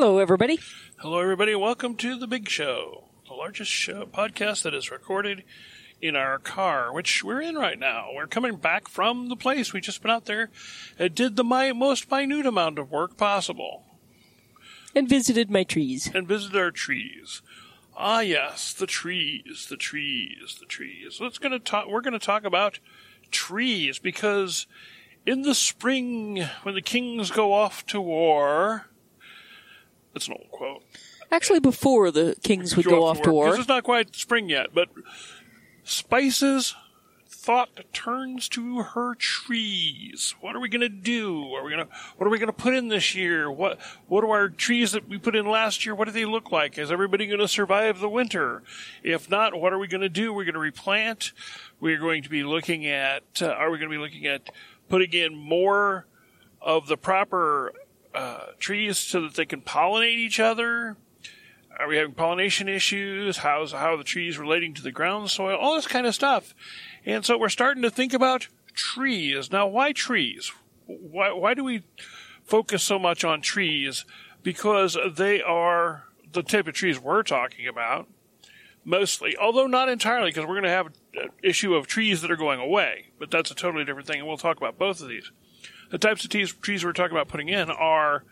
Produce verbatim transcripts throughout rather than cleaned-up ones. Hello, everybody. Hello, everybody. Welcome to The Big Show, the largest show, podcast that is recorded in our car, which we're in right now. We're coming back from the place. We just been out there and did the my, most minute amount of work possible. And visited my trees. And visited our trees. Ah, yes, the trees, the trees, the trees. So it's gonna talk, we're going to talk about trees because in the spring, when the kings go off to war... That's an old quote. Actually, before the kings would go off to war. Because it's not quite spring yet, but... Spice's thought turns to her trees. What are we going to do? Are we going to what are we going to put in this year? What what are our trees that we put in last year? What do they look like? Is everybody going to survive the winter? If not, what are we going to do? We're going to replant. We're going to be looking at uh, are we going to be looking at putting in more of the proper uh, trees so that they can pollinate each other? Are we having pollination issues? How's, how are the trees relating to the ground soil? All this kind of stuff. And so we're starting to think about trees. Now, why trees? Why, why do we focus so much on trees? Because they are the type of trees we're talking about, mostly. Although not entirely, because we're going to have an issue of trees that are going away. But that's a totally different thing, and we'll talk about both of these. The types of trees, trees we're talking about putting in are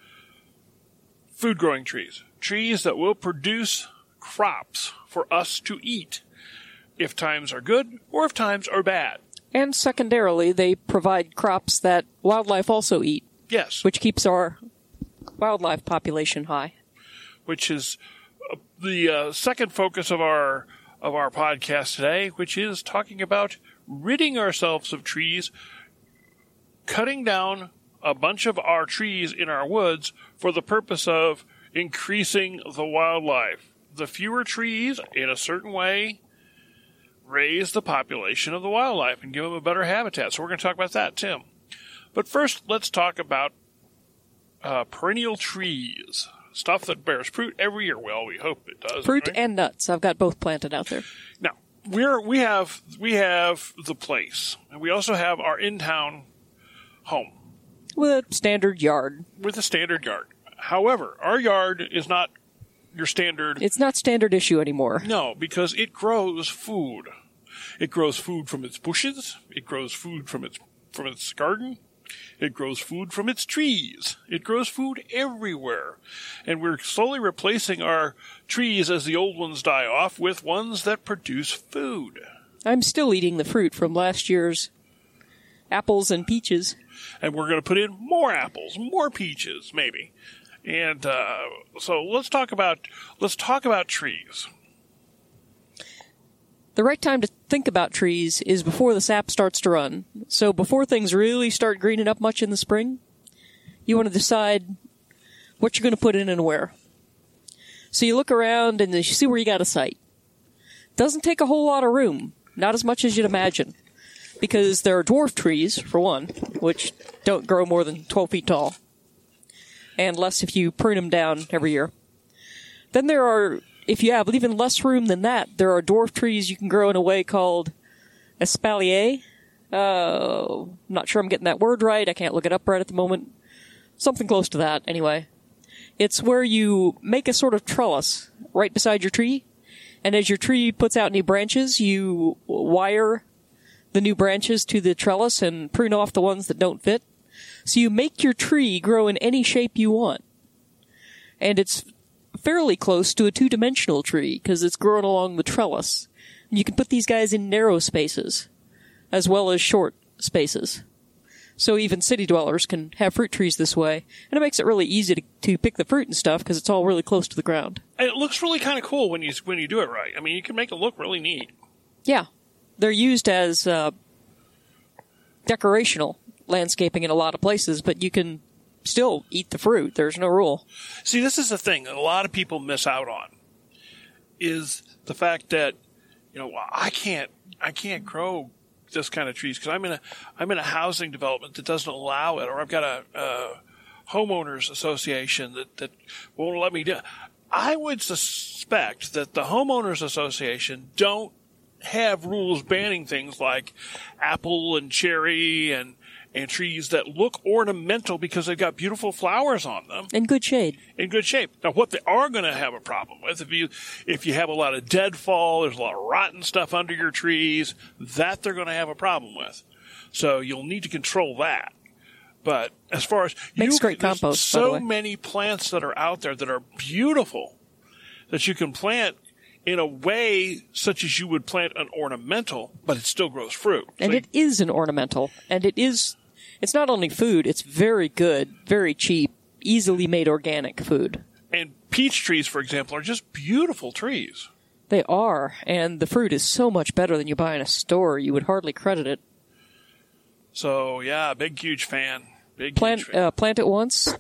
food-growing trees. Trees that will produce crops for us to eat if times are good or if times are bad. And secondarily, they provide crops that wildlife also eat. Yes. Which keeps our wildlife population high. Which is the uh, second focus of our of our podcast today, which is talking about ridding ourselves of trees, cutting down a bunch of our trees in our woods for the purpose of increasing the wildlife. The fewer trees, in a certain way, raise the population of the wildlife and give them a better habitat. So we're going to talk about that, Tim. But first, let's talk about uh, perennial trees, stuff that bears fruit every year. Well, we hope it does. Fruit right? And nuts. I've got both planted out there. Now, we're, we have we have the place, and we also have our in-town home. With a standard yard. With a standard yard. However, our yard is not your standard... It's not standard issue anymore. No, because it grows food. It grows food from its bushes. It grows food from its from its garden. It grows food from its trees. It grows food everywhere. And we're slowly replacing our trees as the old ones die off with ones that produce food. I'm still eating the fruit from last year's apples and peaches. And we're going to put in more apples, more peaches, maybe. And uh, so let's talk about let's talk about trees. The right time to think about trees is before the sap starts to run. So before things really start greening up much in the spring, you want to decide what you're going to put in and where. So you look around and you see where you got a site. Doesn't take a whole lot of room, not as much as you'd imagine, because there are dwarf trees, for one, which don't grow more than twelve feet tall. And less if you prune them down every year. Then there are, if you have even less room than that, there are dwarf trees you can grow in a way called espalier. Uh, I'm not sure I'm getting that word right. I can't look it up right at the moment. Something close to that, anyway. It's where you make a sort of trellis right beside your tree. And as your tree puts out new branches, you wire the new branches to the trellis and prune off the ones that don't fit. So you make your tree grow in any shape you want. And it's fairly close to a two-dimensional tree because it's growing along the trellis. And you can put these guys in narrow spaces as well as short spaces. So even city dwellers can have fruit trees this way. And it makes it really easy to, to pick the fruit and stuff because it's all really close to the ground. And it looks really kind of cool when you when you do it right. I mean, you can make it look really neat. Yeah. They're used as uh, decorational landscaping in a lot of places, but you can still eat the fruit. There's no rule. See, this is the thing that a lot of people miss out on is the fact that, you know, I can't I can't grow this kind of trees because I'm in a I'm in a housing development that doesn't allow it, or I've got a uh, homeowners association that, that won't let me do it. I would suspect that the homeowners association don't have rules banning things like apple and cherry and and trees that look ornamental because they've got beautiful flowers on them. In good shade. In good shape. Now, what they are going to have a problem with, if you if you have a lot of deadfall, there's a lot of rotten stuff under your trees, that they're going to have a problem with. So you'll need to control that. But as far as makes you, great compost, so many plants that are out there that are beautiful that you can plant in a way such as you would plant an ornamental, but it still grows fruit. And so it you, is an ornamental. And it is, it's not only food, it's very good, very cheap, easily made organic food. And peach trees, for example, are just beautiful trees. They are. And the fruit is so much better than you buy in a store. You would hardly credit it. So, yeah, big, huge fan. Big, plant, huge fan. Uh, plant it once,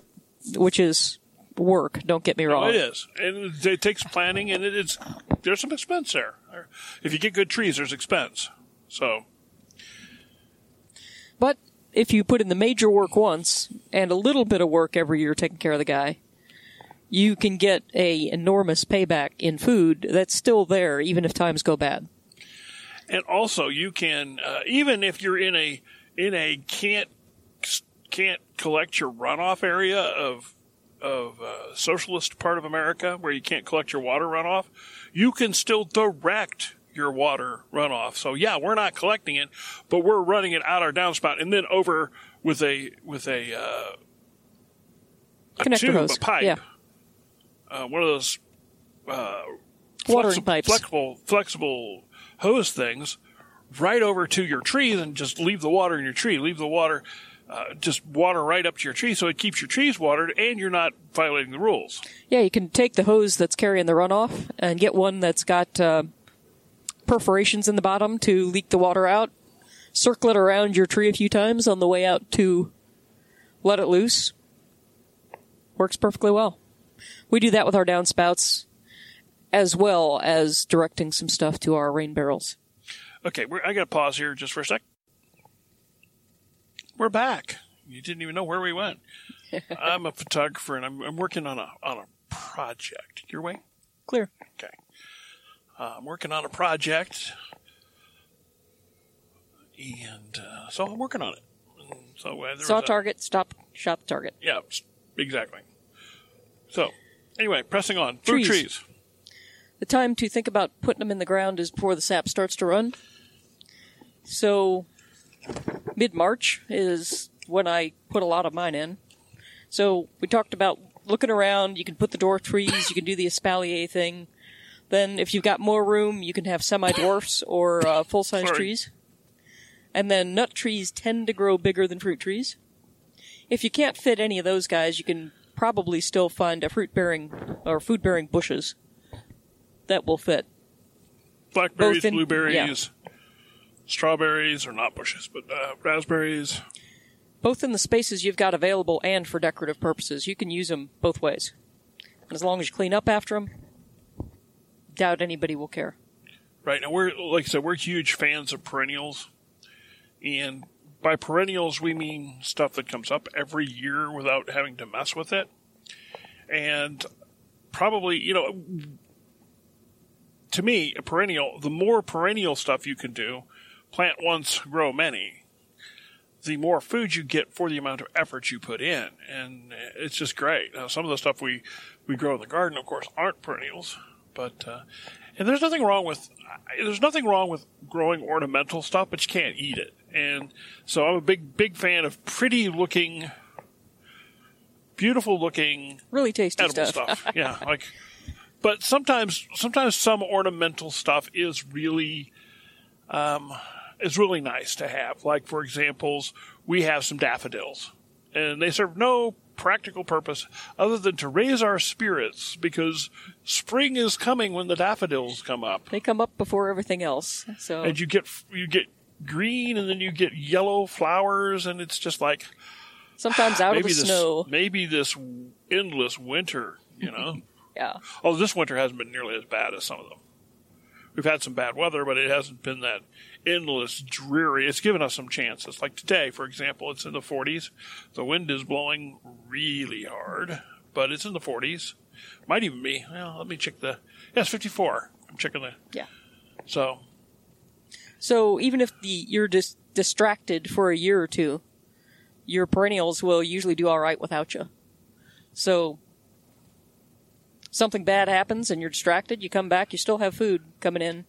which is work, don't get me wrong. No, it is. And it takes planning, and it is, there's some expense there. If you get good trees, there's expense. So, but if you put in the major work once and a little bit of work every year taking care of the guy, you can get a enormous payback in food that's still there even if times go bad. And also, you can, uh, even if you're in a in a can't can't collect your runoff area of of uh, socialist part of America where you can't collect your water runoff, you can still direct your water runoff. So, yeah, we're not collecting it, but we're running it out our downspout and then over with a with a, uh, a connector tube, hose. A pipe, yeah. uh, one of those uh, watering flexi- pipes. flexible flexible hose things right over to your trees and just leave the water in your tree, leave the water Uh, just water right up to your tree, so it keeps your trees watered and you're not violating the rules. Yeah, you can take the hose that's carrying the runoff and get one that's got uh, perforations in the bottom to leak the water out, circle it around your tree a few times on the way out to let it loose. Works perfectly well. We do that with our downspouts as well as directing some stuff to our rain barrels. Okay, we're, I got to pause here just for a sec. We're back. You didn't even know where we went. I'm a photographer, and I'm, I'm working on a on a project. Your way? Clear. Okay. Uh, I'm working on a project, and uh, so I'm working on it. And so uh, saw a target, stop, shot the target. Yeah, exactly. So, anyway, pressing on. Trees. Fruit trees. The time to think about putting them in the ground is before the sap starts to run. So mid-March is when I put a lot of mine in. So we talked about looking around. You can put the dwarf trees. You can do the espalier thing. Then if you've got more room, you can have semi-dwarfs or uh, full-size Sorry. trees. And then nut trees tend to grow bigger than fruit trees. If you can't fit any of those guys, you can probably still find a fruit-bearing or food-bearing bushes that will fit. Blackberries, in, blueberries. Yeah. Strawberries, or not bushes, but uh, raspberries. Both in the spaces you've got available and for decorative purposes. You can use them both ways. And as long as you clean up after them, doubt anybody will care. Right. Now, we're, like I said, we're huge fans of perennials. And by perennials, we mean stuff that comes up every year without having to mess with it. And probably, you know, to me, a perennial, the more perennial stuff you can do, plant once, grow many, the more food you get for the amount of effort you put in. And it's just great. Now, some of the stuff we, we grow in the garden, of course, aren't perennials. But uh, and there's nothing wrong with there's nothing wrong with growing ornamental stuff, but you can't eat it. And so I'm a big, big fan of pretty-looking, beautiful-looking, really tasty edible stuff. stuff. Yeah, like, but sometimes sometimes some ornamental stuff is really um, It's really nice to have. Like, for examples, we have some daffodils, and they serve no practical purpose other than to raise our spirits because spring is coming when the daffodils come up. They come up before everything else. So, and you get you get green, and then you get yellow flowers, and it's just like sometimes out of the this, snow. Maybe this endless winter, you know? Yeah. Although this winter hasn't been nearly as bad as some of them. We've had some bad weather, but it hasn't been that endless, dreary. It's given us some chances. Like today, for example, it's in the forties. The wind is blowing really hard, but it's in the forties. Might even be. Well, let me check the. Yeah, it's fifty-four. I'm checking the. Yeah. So. So even if the you're just dis- distracted for a year or two, your perennials will usually do all right without you. So something bad happens and you're distracted, you come back, you still have food coming in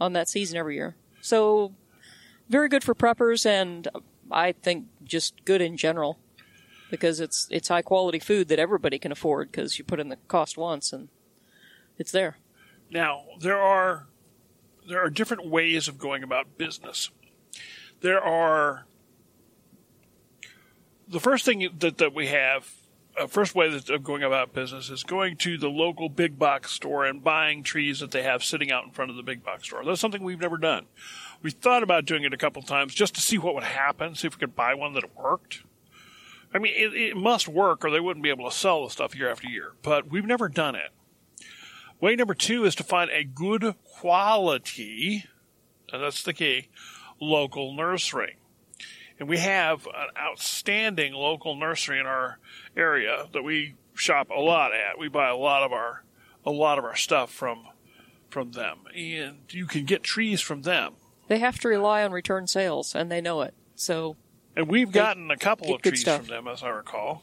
on that season every year. So very good for preppers, and I think just good in general, because it's it's high-quality food that everybody can afford, because you put in the cost once and it's there. Now, there are there are different ways of going about business. There are – the first thing that, that we have uh, – first way that, of going about business is going to the local big box store and buying trees that they have sitting out in front of the big box store. That's something we've never done. We thought about doing it a couple times just to see what would happen, see if we could buy one that worked. I mean, it, it must work or they wouldn't be able to sell the stuff year after year, but we've never done it. Way number two is to find a good quality, and that's the key, local nursery. And we have an outstanding local nursery in our area that we shop a lot at. We buy a lot of our a lot of our stuff from from them, and you can get trees from them. They have to rely on return sales, and they know it. So And we've gotten a couple of trees stuff. from them, as I recall.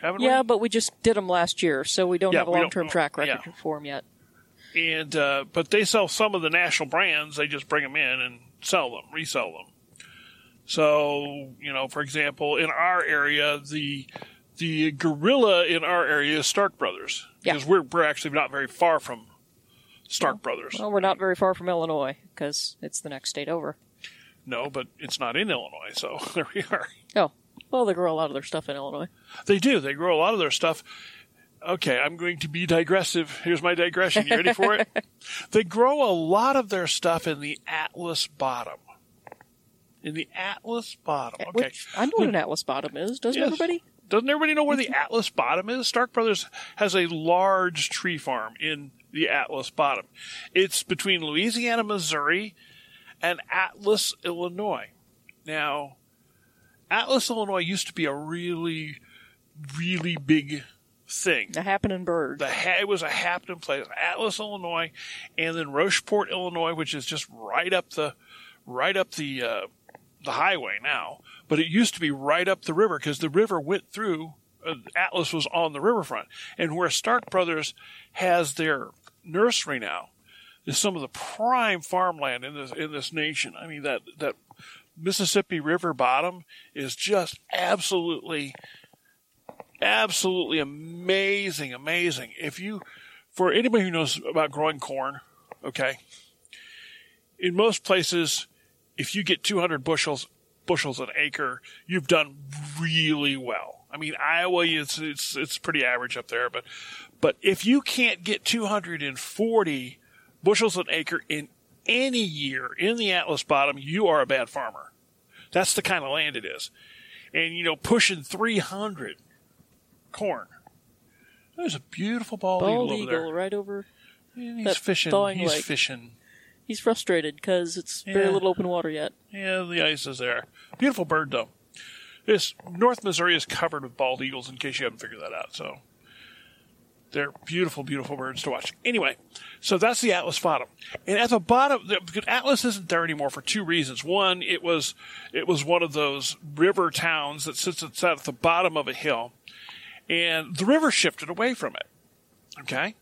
Haven't yeah, we? But we just did them last year, so we don't yeah, have a long-term track record yeah. for them yet. And uh, but they sell some of the national brands. They just bring them in and sell them, resell them. So, you know, for example, in our area, the the gorilla in our area is Stark Brothers. Yeah. Because we're, we're actually not very far from Stark well, Brothers. Well, we're not very far from Illinois because it's the next state over. No, but it's not in Illinois, so there we are. Oh, well, they grow a lot of their stuff in Illinois. They do. They grow a lot of their stuff. Okay, I'm going to be digressive. Here's my digression. You ready for it? They grow a lot of their stuff in the Atlas Bottom. In the Atlas Bottom. Okay. Which, I know what an Atlas Bottom is. Doesn't yes. everybody? Doesn't everybody know where the Atlas Bottom is? Stark Brothers has a large tree farm in the Atlas Bottom. It's between Louisiana, Missouri, and Atlas, Illinois. Now, Atlas, Illinois used to be a really, really big thing. The happening bird. The ha- it was a happening place. Atlas, Illinois, and then Rocheport, Illinois, which is just right up the, right up the, uh, the highway now. But it used to be right up the river because the river went through. Uh, Atlas was on the riverfront, and where Stark Brothers has their nursery now is some of the prime farmland in this in this nation. I mean, that that Mississippi River bottom is just absolutely, absolutely amazing, amazing. If you, for anybody who knows about growing corn, okay, in most places, if you get two hundred bushels bushels an acre, you've done really well. I mean, Iowa, it's it's it's pretty average up there, but but if you can't get two hundred forty bushels an acre in any year in the Atlas Bottom, you are a bad farmer. That's the kind of land it is. And, you know, pushing three hundred corn. There's a beautiful bald, bald eagle, eagle over there. Right over. And he's fishing. He's lake. fishing. He's frustrated because it's yeah. very little open water yet. Yeah, the ice is there. Beautiful bird, though. This North Missouri is covered with bald eagles, in case you haven't figured that out, so. They're beautiful, beautiful birds to watch. Anyway, so that's the Atlas Bottom. And at the bottom, because Atlas isn't there anymore for two reasons. One, it was it was one of those river towns that sits at the bottom of a hill, and the river shifted away from it, okay?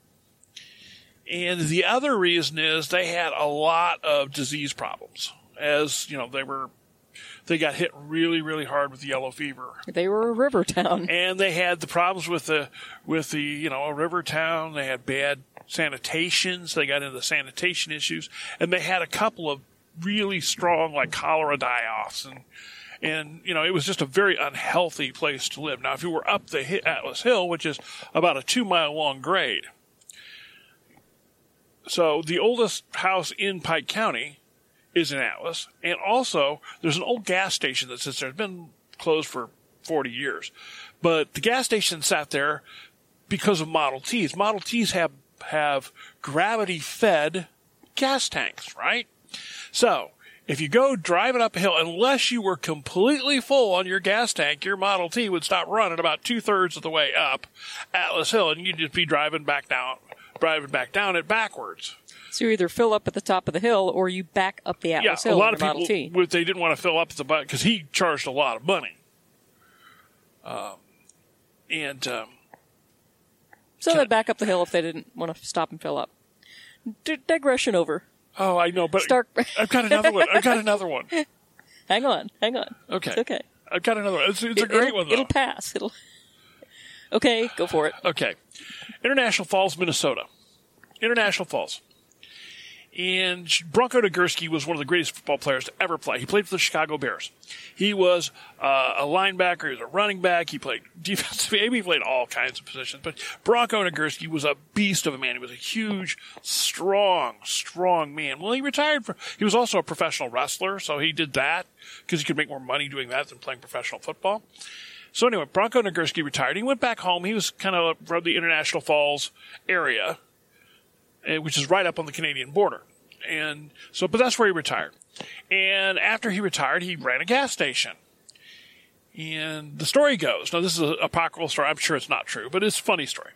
And the other reason is they had a lot of disease problems, as, you know, they were they got hit really, really hard with yellow fever. They were a river town. And they had the problems with the, with the, you know, a river town. They had bad sanitation. So they got into sanitation issues. And they had a couple of really strong, like, cholera die-offs. And, and, you know, it was just a very unhealthy place to live. Now, if you were up the Atlas Hill, which is about a two-mile-long grade. So the oldest house in Pike County is in Atlas, and also there's an old gas station that sits there. It's been closed for forty years, but the gas station sat there because of Model Ts. Model Ts have have gravity-fed gas tanks, right? So if you go driving up a hill, unless you were completely full on your gas tank, your Model T would stop running about two-thirds of the way up Atlas Hill, and you'd just be driving back down, driving back down it backwards. So you either fill up at the top of the hill or you back up the Atlas yeah, Hill in a Model T. A lot of people, if they didn't want to fill up at the bottom, because he charged a lot of money. Um, and um, so they'd back up the hill if they didn't want to stop and fill up. D- digression over. Oh, I know, but Stark. I've got another one. I've got another one. Hang on, hang on. Okay, it's okay. I've got another one. It's, it's a it, great it'll, one. Though. It'll pass. It'll. Okay, go for it. Okay, International Falls, Minnesota. International Falls. And Bronco Nagurski was one of the greatest football players to ever play. He played for the Chicago Bears. He was uh, a linebacker. He was a running back. He played defensive. He played all kinds of positions. But Bronco Nagurski was a beast of a man. He was a huge, strong, strong man. Well, he retired from – he was also a professional wrestler, so he did that because he could make more money doing that than playing professional football. So anyway, Bronco Nagurski retired. He went back home. He was kind of around the International Falls area, which is right up on the Canadian border. And so, but that's where he retired. And after he retired, he ran a gas station. And the story goes, now this is an apocryphal story. I'm sure it's not true, but it's a funny story.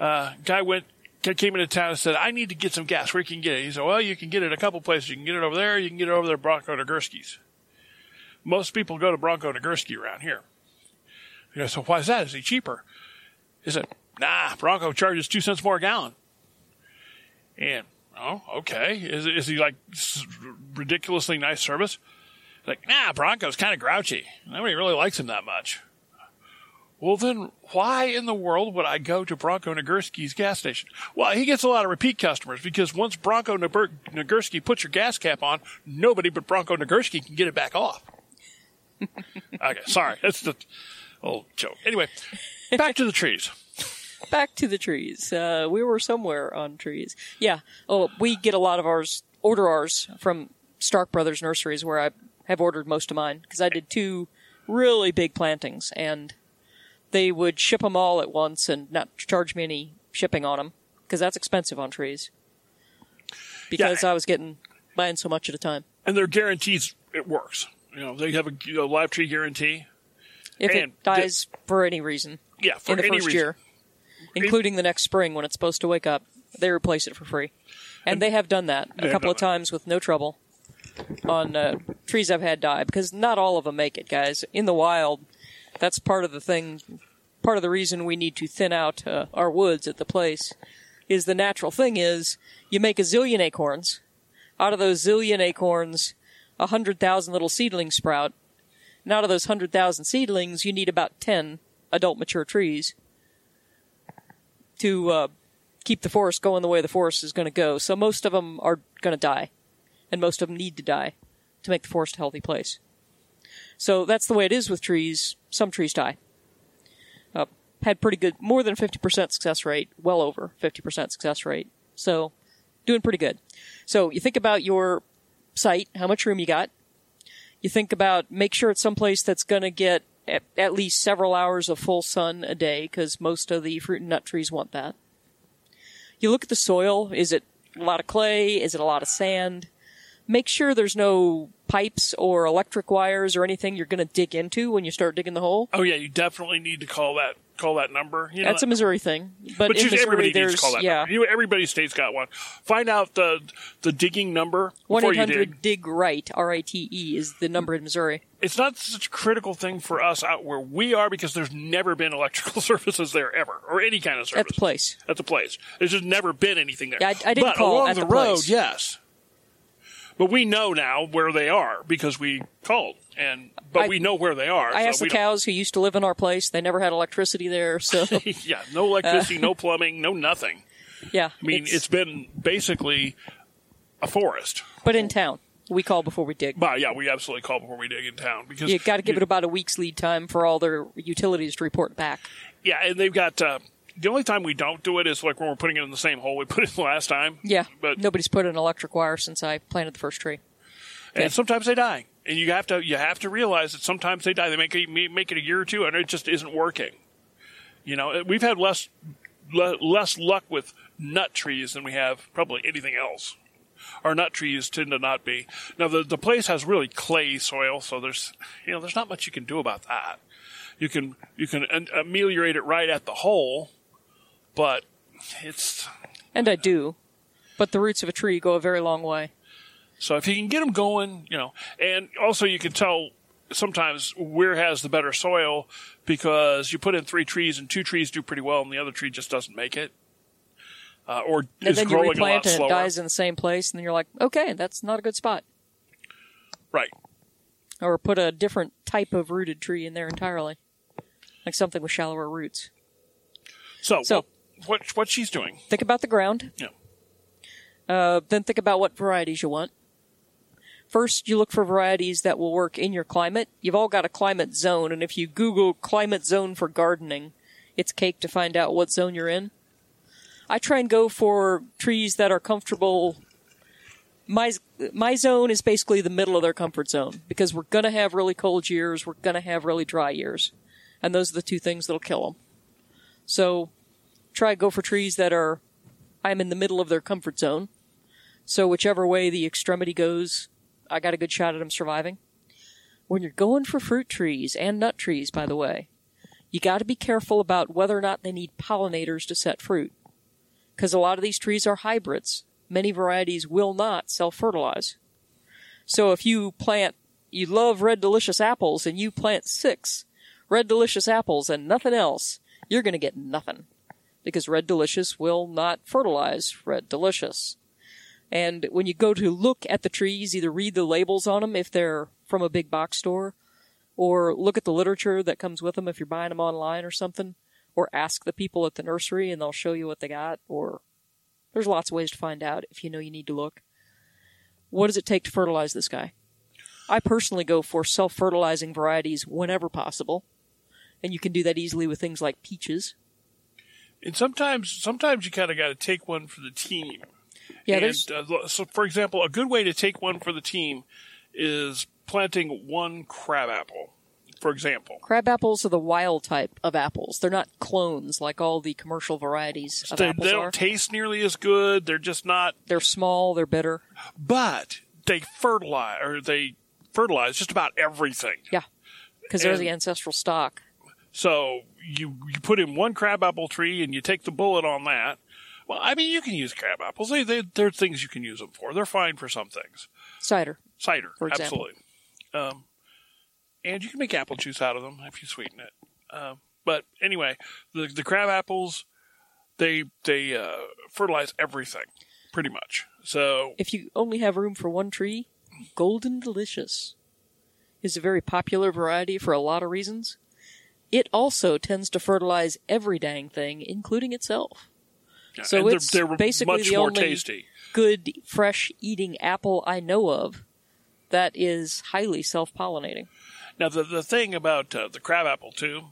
Uh, guy went, came into town and said, I need to get some gas. Where can you get it? He said, well, you can get it a couple places. You can get it over there. You can get it over there at Bronco Nagurski's. Most people go to Bronco Nagurski around here. You know, so why is that? Is he cheaper? He said, nah, Bronco charges two cents more a gallon. And, oh, okay. Is is he like ridiculously nice service? Like, nah, Bronco's kind of grouchy. Nobody really likes him that much. Well, then why in the world would I go to Bronco Nagurski's gas station? Well, he gets a lot of repeat customers because once Bronco Nagurski puts your gas cap on, nobody but Bronco Nagurski can get it back off. Okay, sorry. That's the old joke. Anyway, back to the trees. Back to the trees. Uh, we were somewhere on trees. Yeah. Oh, we get a lot of ours, order ours from Stark Brothers Nurseries, where I have ordered most of mine, because I did two really big plantings, and they would ship them all at once and not charge me any shipping on them, because that's expensive on trees. Because yeah. I was getting buying so much at a time. And their guarantees, it works. You know, they have a, you know, live tree guarantee. If and it dies the, for any reason. Yeah, for in the any first reason. year. Including the next spring when it's supposed to wake up. They replace it for free. And, and they have done that a couple of times with no trouble on uh, trees I've had die. Because not all of them make it, guys. In the wild, that's part of the thing, part of the reason we need to thin out uh, our woods at the place, is the natural thing is you make a zillion acorns. Out of those zillion acorns, a hundred thousand little seedlings sprout. And out of those hundred thousand seedlings, you need about ten adult mature trees to uh, keep the forest going the way the forest is going to go. So most of them are going to die, and most of them need to die to make the forest a healthy place. So that's the way it is with trees. Some trees die. Uh, had pretty good, more than fifty percent success rate, well over fifty percent success rate. So doing pretty good. So you think about your site, how much room you got. You think about, make sure it's someplace that's going to get At, at least several hours of full sun a day, because most of the fruit and nut trees want that. You look at the soil. Is it a lot of clay? Is it a lot of sand? Make sure there's no pipes or electric wires or anything you're going to dig into when you start digging the hole. Oh, yeah. You definitely need to call that call that number. You know, that's that, a Missouri thing. But, but in Missouri, everybody there's, needs to call that yeah. number. Everybody's state's got one. Find out the, the digging number before you dig. one eight hundred D I G RIGHT, R I T E, is the number in Missouri. It's not such a critical thing for us out where we are, because there's never been electrical services there ever, or any kind of service. At the place. At the place. There's just never been anything there. Yeah, I, I didn't but call along at the, the road, place. Yes. But we know now where they are because we called, and but I, we know where they are. I so asked we the cows don't. who used to live in our place. They never had electricity there, so yeah, no electricity, uh, no plumbing, no nothing. Yeah, I mean it's, it's been basically a forest. But in town, we call before we dig. Well, yeah, we absolutely call before we dig in town, because you got to give you, it about a week's lead time for all their utilities to report back. Yeah, and they've got. Uh, The only time we don't do it is like when we're putting it in the same hole we put it in the last time. Yeah. But nobody's put an electric wire since I planted the first tree. Okay. And sometimes they die. And you have to you have to realize that sometimes they die. They make it, make it a year or two, and it just isn't working. You know, we've had less le, less luck with nut trees than we have probably anything else. Our nut trees tend to not be. Now, the, the place has really clay soil, so there's you know there's not much you can do about that. You can you can ameliorate it right at the hole. But it's... And I do. But the roots of a tree go a very long way. So if you can get them going, you know. And also you can tell sometimes where has the better soil, because you put in three trees and two trees do pretty well and the other tree just doesn't make it. Uh, or and is growing a lot slower. And then you replant it, it dies in the same place, and then you're like, okay, that's not a good spot. Right. Or put a different type of rooted tree in there entirely, like something with shallower roots. So, so what, what she's doing. Think about the ground. Yeah. Uh, then think about what varieties you want. First, you look for varieties that will work in your climate. You've all got a climate zone, and if you Google climate zone for gardening, it's cake to find out what zone you're in. I try and go for trees that are comfortable. My my zone is basically the middle of their comfort zone, because we're going to have really cold years. We're going to have really dry years. And those are the two things that'll kill them. So try and go for trees that are, I'm in the middle of their comfort zone. So whichever way the extremity goes, I got a good shot at them surviving. When you're going for fruit trees and nut trees, by the way, you got to be careful about whether or not they need pollinators to set fruit. Because a lot of these trees are hybrids. Many varieties will not self-fertilize. So if you plant, you love Red Delicious apples, and you plant six Red Delicious apples and nothing else, you're going to get nothing. Because Red Delicious will not fertilize Red Delicious. And when you go to look at the trees, either read the labels on them if they're from a big box store, or look at the literature that comes with them if you're buying them online or something. Or ask the people at the nursery and they'll show you what they got. Or there's lots of ways to find out if you know you need to look. What does it take to fertilize this guy? I personally go for self-fertilizing varieties whenever possible. And you can do that easily with things like peaches. And sometimes sometimes you kind of got to take one for the team. Yeah, and, there's... Uh, so, for example, a good way to take one for the team is planting one crabapple. For example, crab apples are the wild type of apples. They're not clones like all the commercial varieties of they, apples They don't are. taste nearly as good. They're just not. They're small. They're bitter. But they fertilize, or they fertilize just about everything. Yeah, because they're the ancestral stock. So you you put in one crab apple tree and you take the bullet on that. Well, I mean, you can use crab apples. They they they're things you can use them for. They're fine for some things. Cider. Cider. For example. Absolutely. Um, And you can make apple juice out of them if you sweeten it. Uh, but anyway, the the crab apples, they they uh, fertilize everything, pretty much. So if you only have room for one tree, Golden Delicious is a very popular variety for a lot of reasons. It also tends to fertilize every dang thing, including itself. Yeah, so and it's they're, they're basically much the more only tasty. Good, fresh eating apple I know of that is highly self-pollinating. Now, the the thing about uh, the crabapple, too,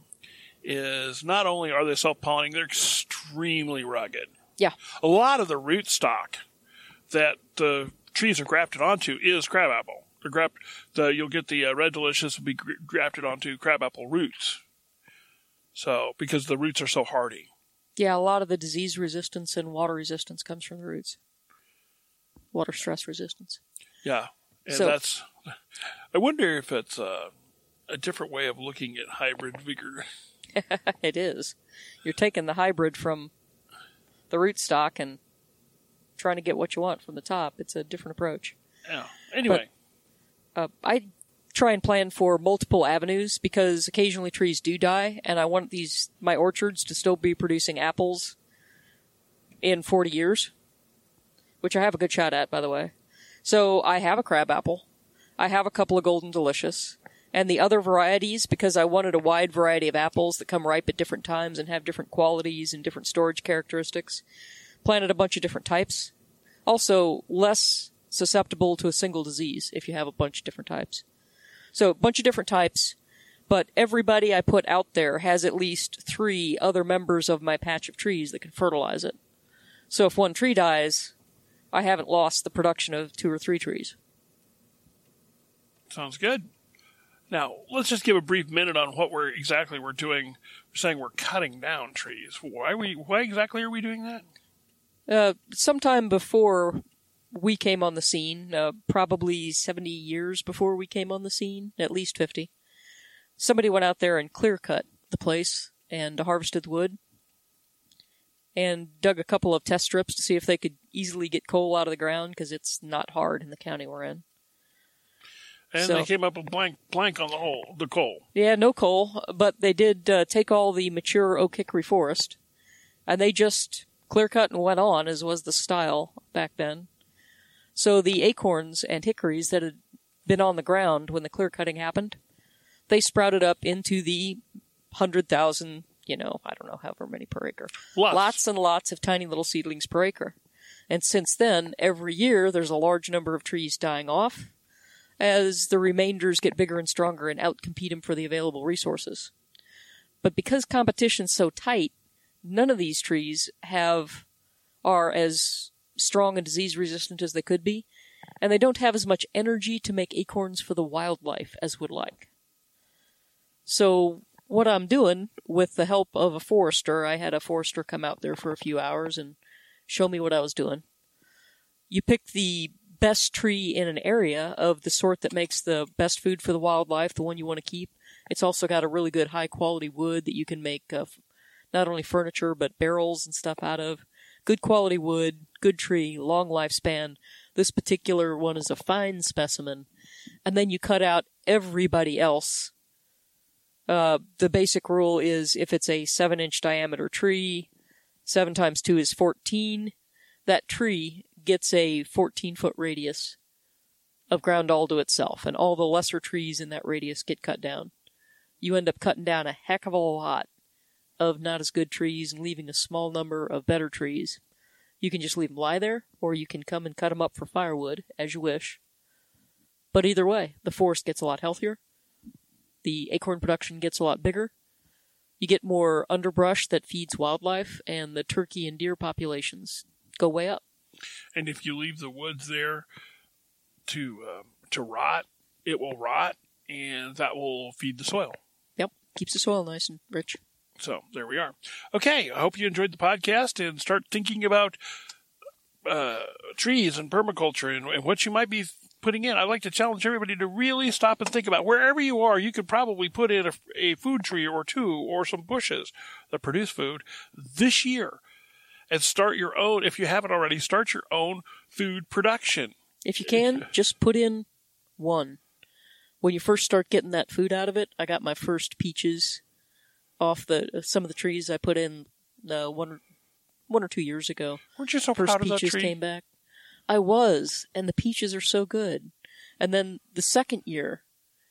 is not only are they self-pollinating, they're extremely rugged. Yeah. A lot of the rootstock that the trees are grafted onto is crabapple. They're graft, the, you'll get the uh, Red Delicious will be grafted onto crabapple roots. So, because the roots are so hardy. Yeah, a lot of the disease resistance and water resistance comes from the roots. Water stress resistance. Yeah. And so, that's... I wonder if it's... Uh, a different way of looking at hybrid vigor. It is. You're taking the hybrid from the rootstock and trying to get what you want from the top. It's a different approach. Yeah. Anyway. But, uh, I try and plan for multiple avenues because occasionally trees do die, and I want these my orchards to still be producing apples in forty years, which I have a good shot at, by the way. So I have a crab apple. I have a couple of Golden Delicious. And the other varieties, because I wanted a wide variety of apples that come ripe at different times and have different qualities and different storage characteristics, planted a bunch of different types. Also, less susceptible to a single disease if you have a bunch of different types. So, a bunch of different types, but everybody I put out there has at least three other members of my patch of trees that can fertilize it. So, if one tree dies, I haven't lost the production of two or three trees. Sounds good. Now, let's just give a brief minute on what we're exactly we're doing. We're saying we're cutting down trees. Why we? Why exactly are we doing that? Uh, sometime before we came on the scene, uh, probably seventy years before we came on the scene, at least fifty, somebody went out there and clear-cut the place and harvested the wood and dug a couple of test strips to see if they could easily get coal out of the ground because it's not hard in the county we're in. And so, they came up with blank blank on the whole, the coal. Yeah, no coal, but they did uh, take all the mature oak hickory forest, and they just clear-cut and went on, as was the style back then. So the acorns and hickories that had been on the ground when the clear-cutting happened, they sprouted up into the one hundred thousand, you know, I don't know, however many per acre. Lots. Lots and lots of tiny little seedlings per acre. And since then, every year, there's a large number of trees dying off as the remainders get bigger and stronger and outcompete them for the available resources. But because competition's so tight, none of these trees have are as strong and disease-resistant as they could be, and they don't have as much energy to make acorns for the wildlife as would like. So what I'm doing, with the help of a forester, I had a forester come out there for a few hours and show me what I was doing. You pick the best tree in an area of the sort that makes the best food for the wildlife, the one you want to keep. It's also got a really good high-quality wood that you can make uh, not only furniture but barrels and stuff out of. Good quality wood, good tree, long lifespan. This particular one is a fine specimen. And then you cut out everybody else. Uh, the basic rule is if it's a seven-inch diameter tree, seven times two is fourteen. That tree gets a fourteen-foot radius of ground all to itself, and all the lesser trees in that radius get cut down. You end up cutting down a heck of a lot of not-as-good trees and leaving a small number of better trees. You can just leave them lie there, or you can come and cut them up for firewood, as you wish. But either way, the forest gets a lot healthier. The acorn production gets a lot bigger. You get more underbrush that feeds wildlife, and the turkey and deer populations go way up. And if you leave the woods there to um, to rot, it will rot, and that will feed the soil. Yep, keeps the soil nice and rich. So there we are. Okay, I hope you enjoyed the podcast and start thinking about uh, trees and permaculture and, and what you might be putting in. I'd like to challenge everybody to really stop and think about wherever you are. You could probably put in a, a food tree or two or some bushes that produce food this year and start your own. If you haven't already, start your own food production. If you can, just put in one. When you first start getting that food out of it, I got my first peaches off the some of the trees I put in uh, one, one or two years ago. Weren't you so first proud of that tree? First peaches came back. I was, and the peaches are so good. And then the second year,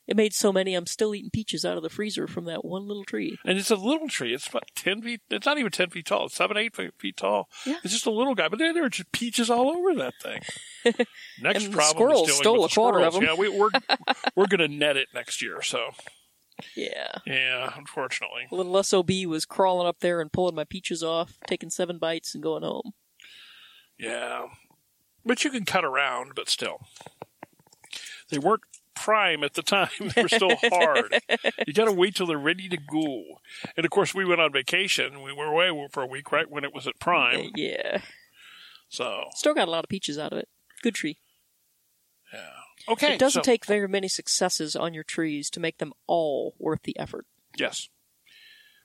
it made so many, I'm still eating peaches out of the freezer from that one little tree. And it's a little tree. It's about ten feet. It's not even ten feet tall. It's seven, eight feet tall. Yeah. It's just a little guy. But there, there were just peaches all over that thing. Next and problem squirrels is dealing with the squirrels. Stole a quarter of them. Yeah, we, we're we're going to net it next year. So yeah, yeah. Unfortunately, a little S O B was crawling up there and pulling my peaches off, taking seven bites and going home. Yeah. But you can cut around, but still. They weren't prime at the time. They were still hard. You got to wait till they're ready to go. And, of course, we went on vacation. We were away for a week, right, when it was at prime. Yeah. So. Still got a lot of peaches out of it. Good tree. Yeah. Okay. It doesn't so, take very many successes on your trees to make them all worth the effort. Yes.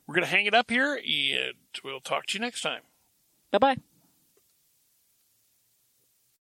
We're going to hang it up here, and we'll talk to you next time. Bye-bye.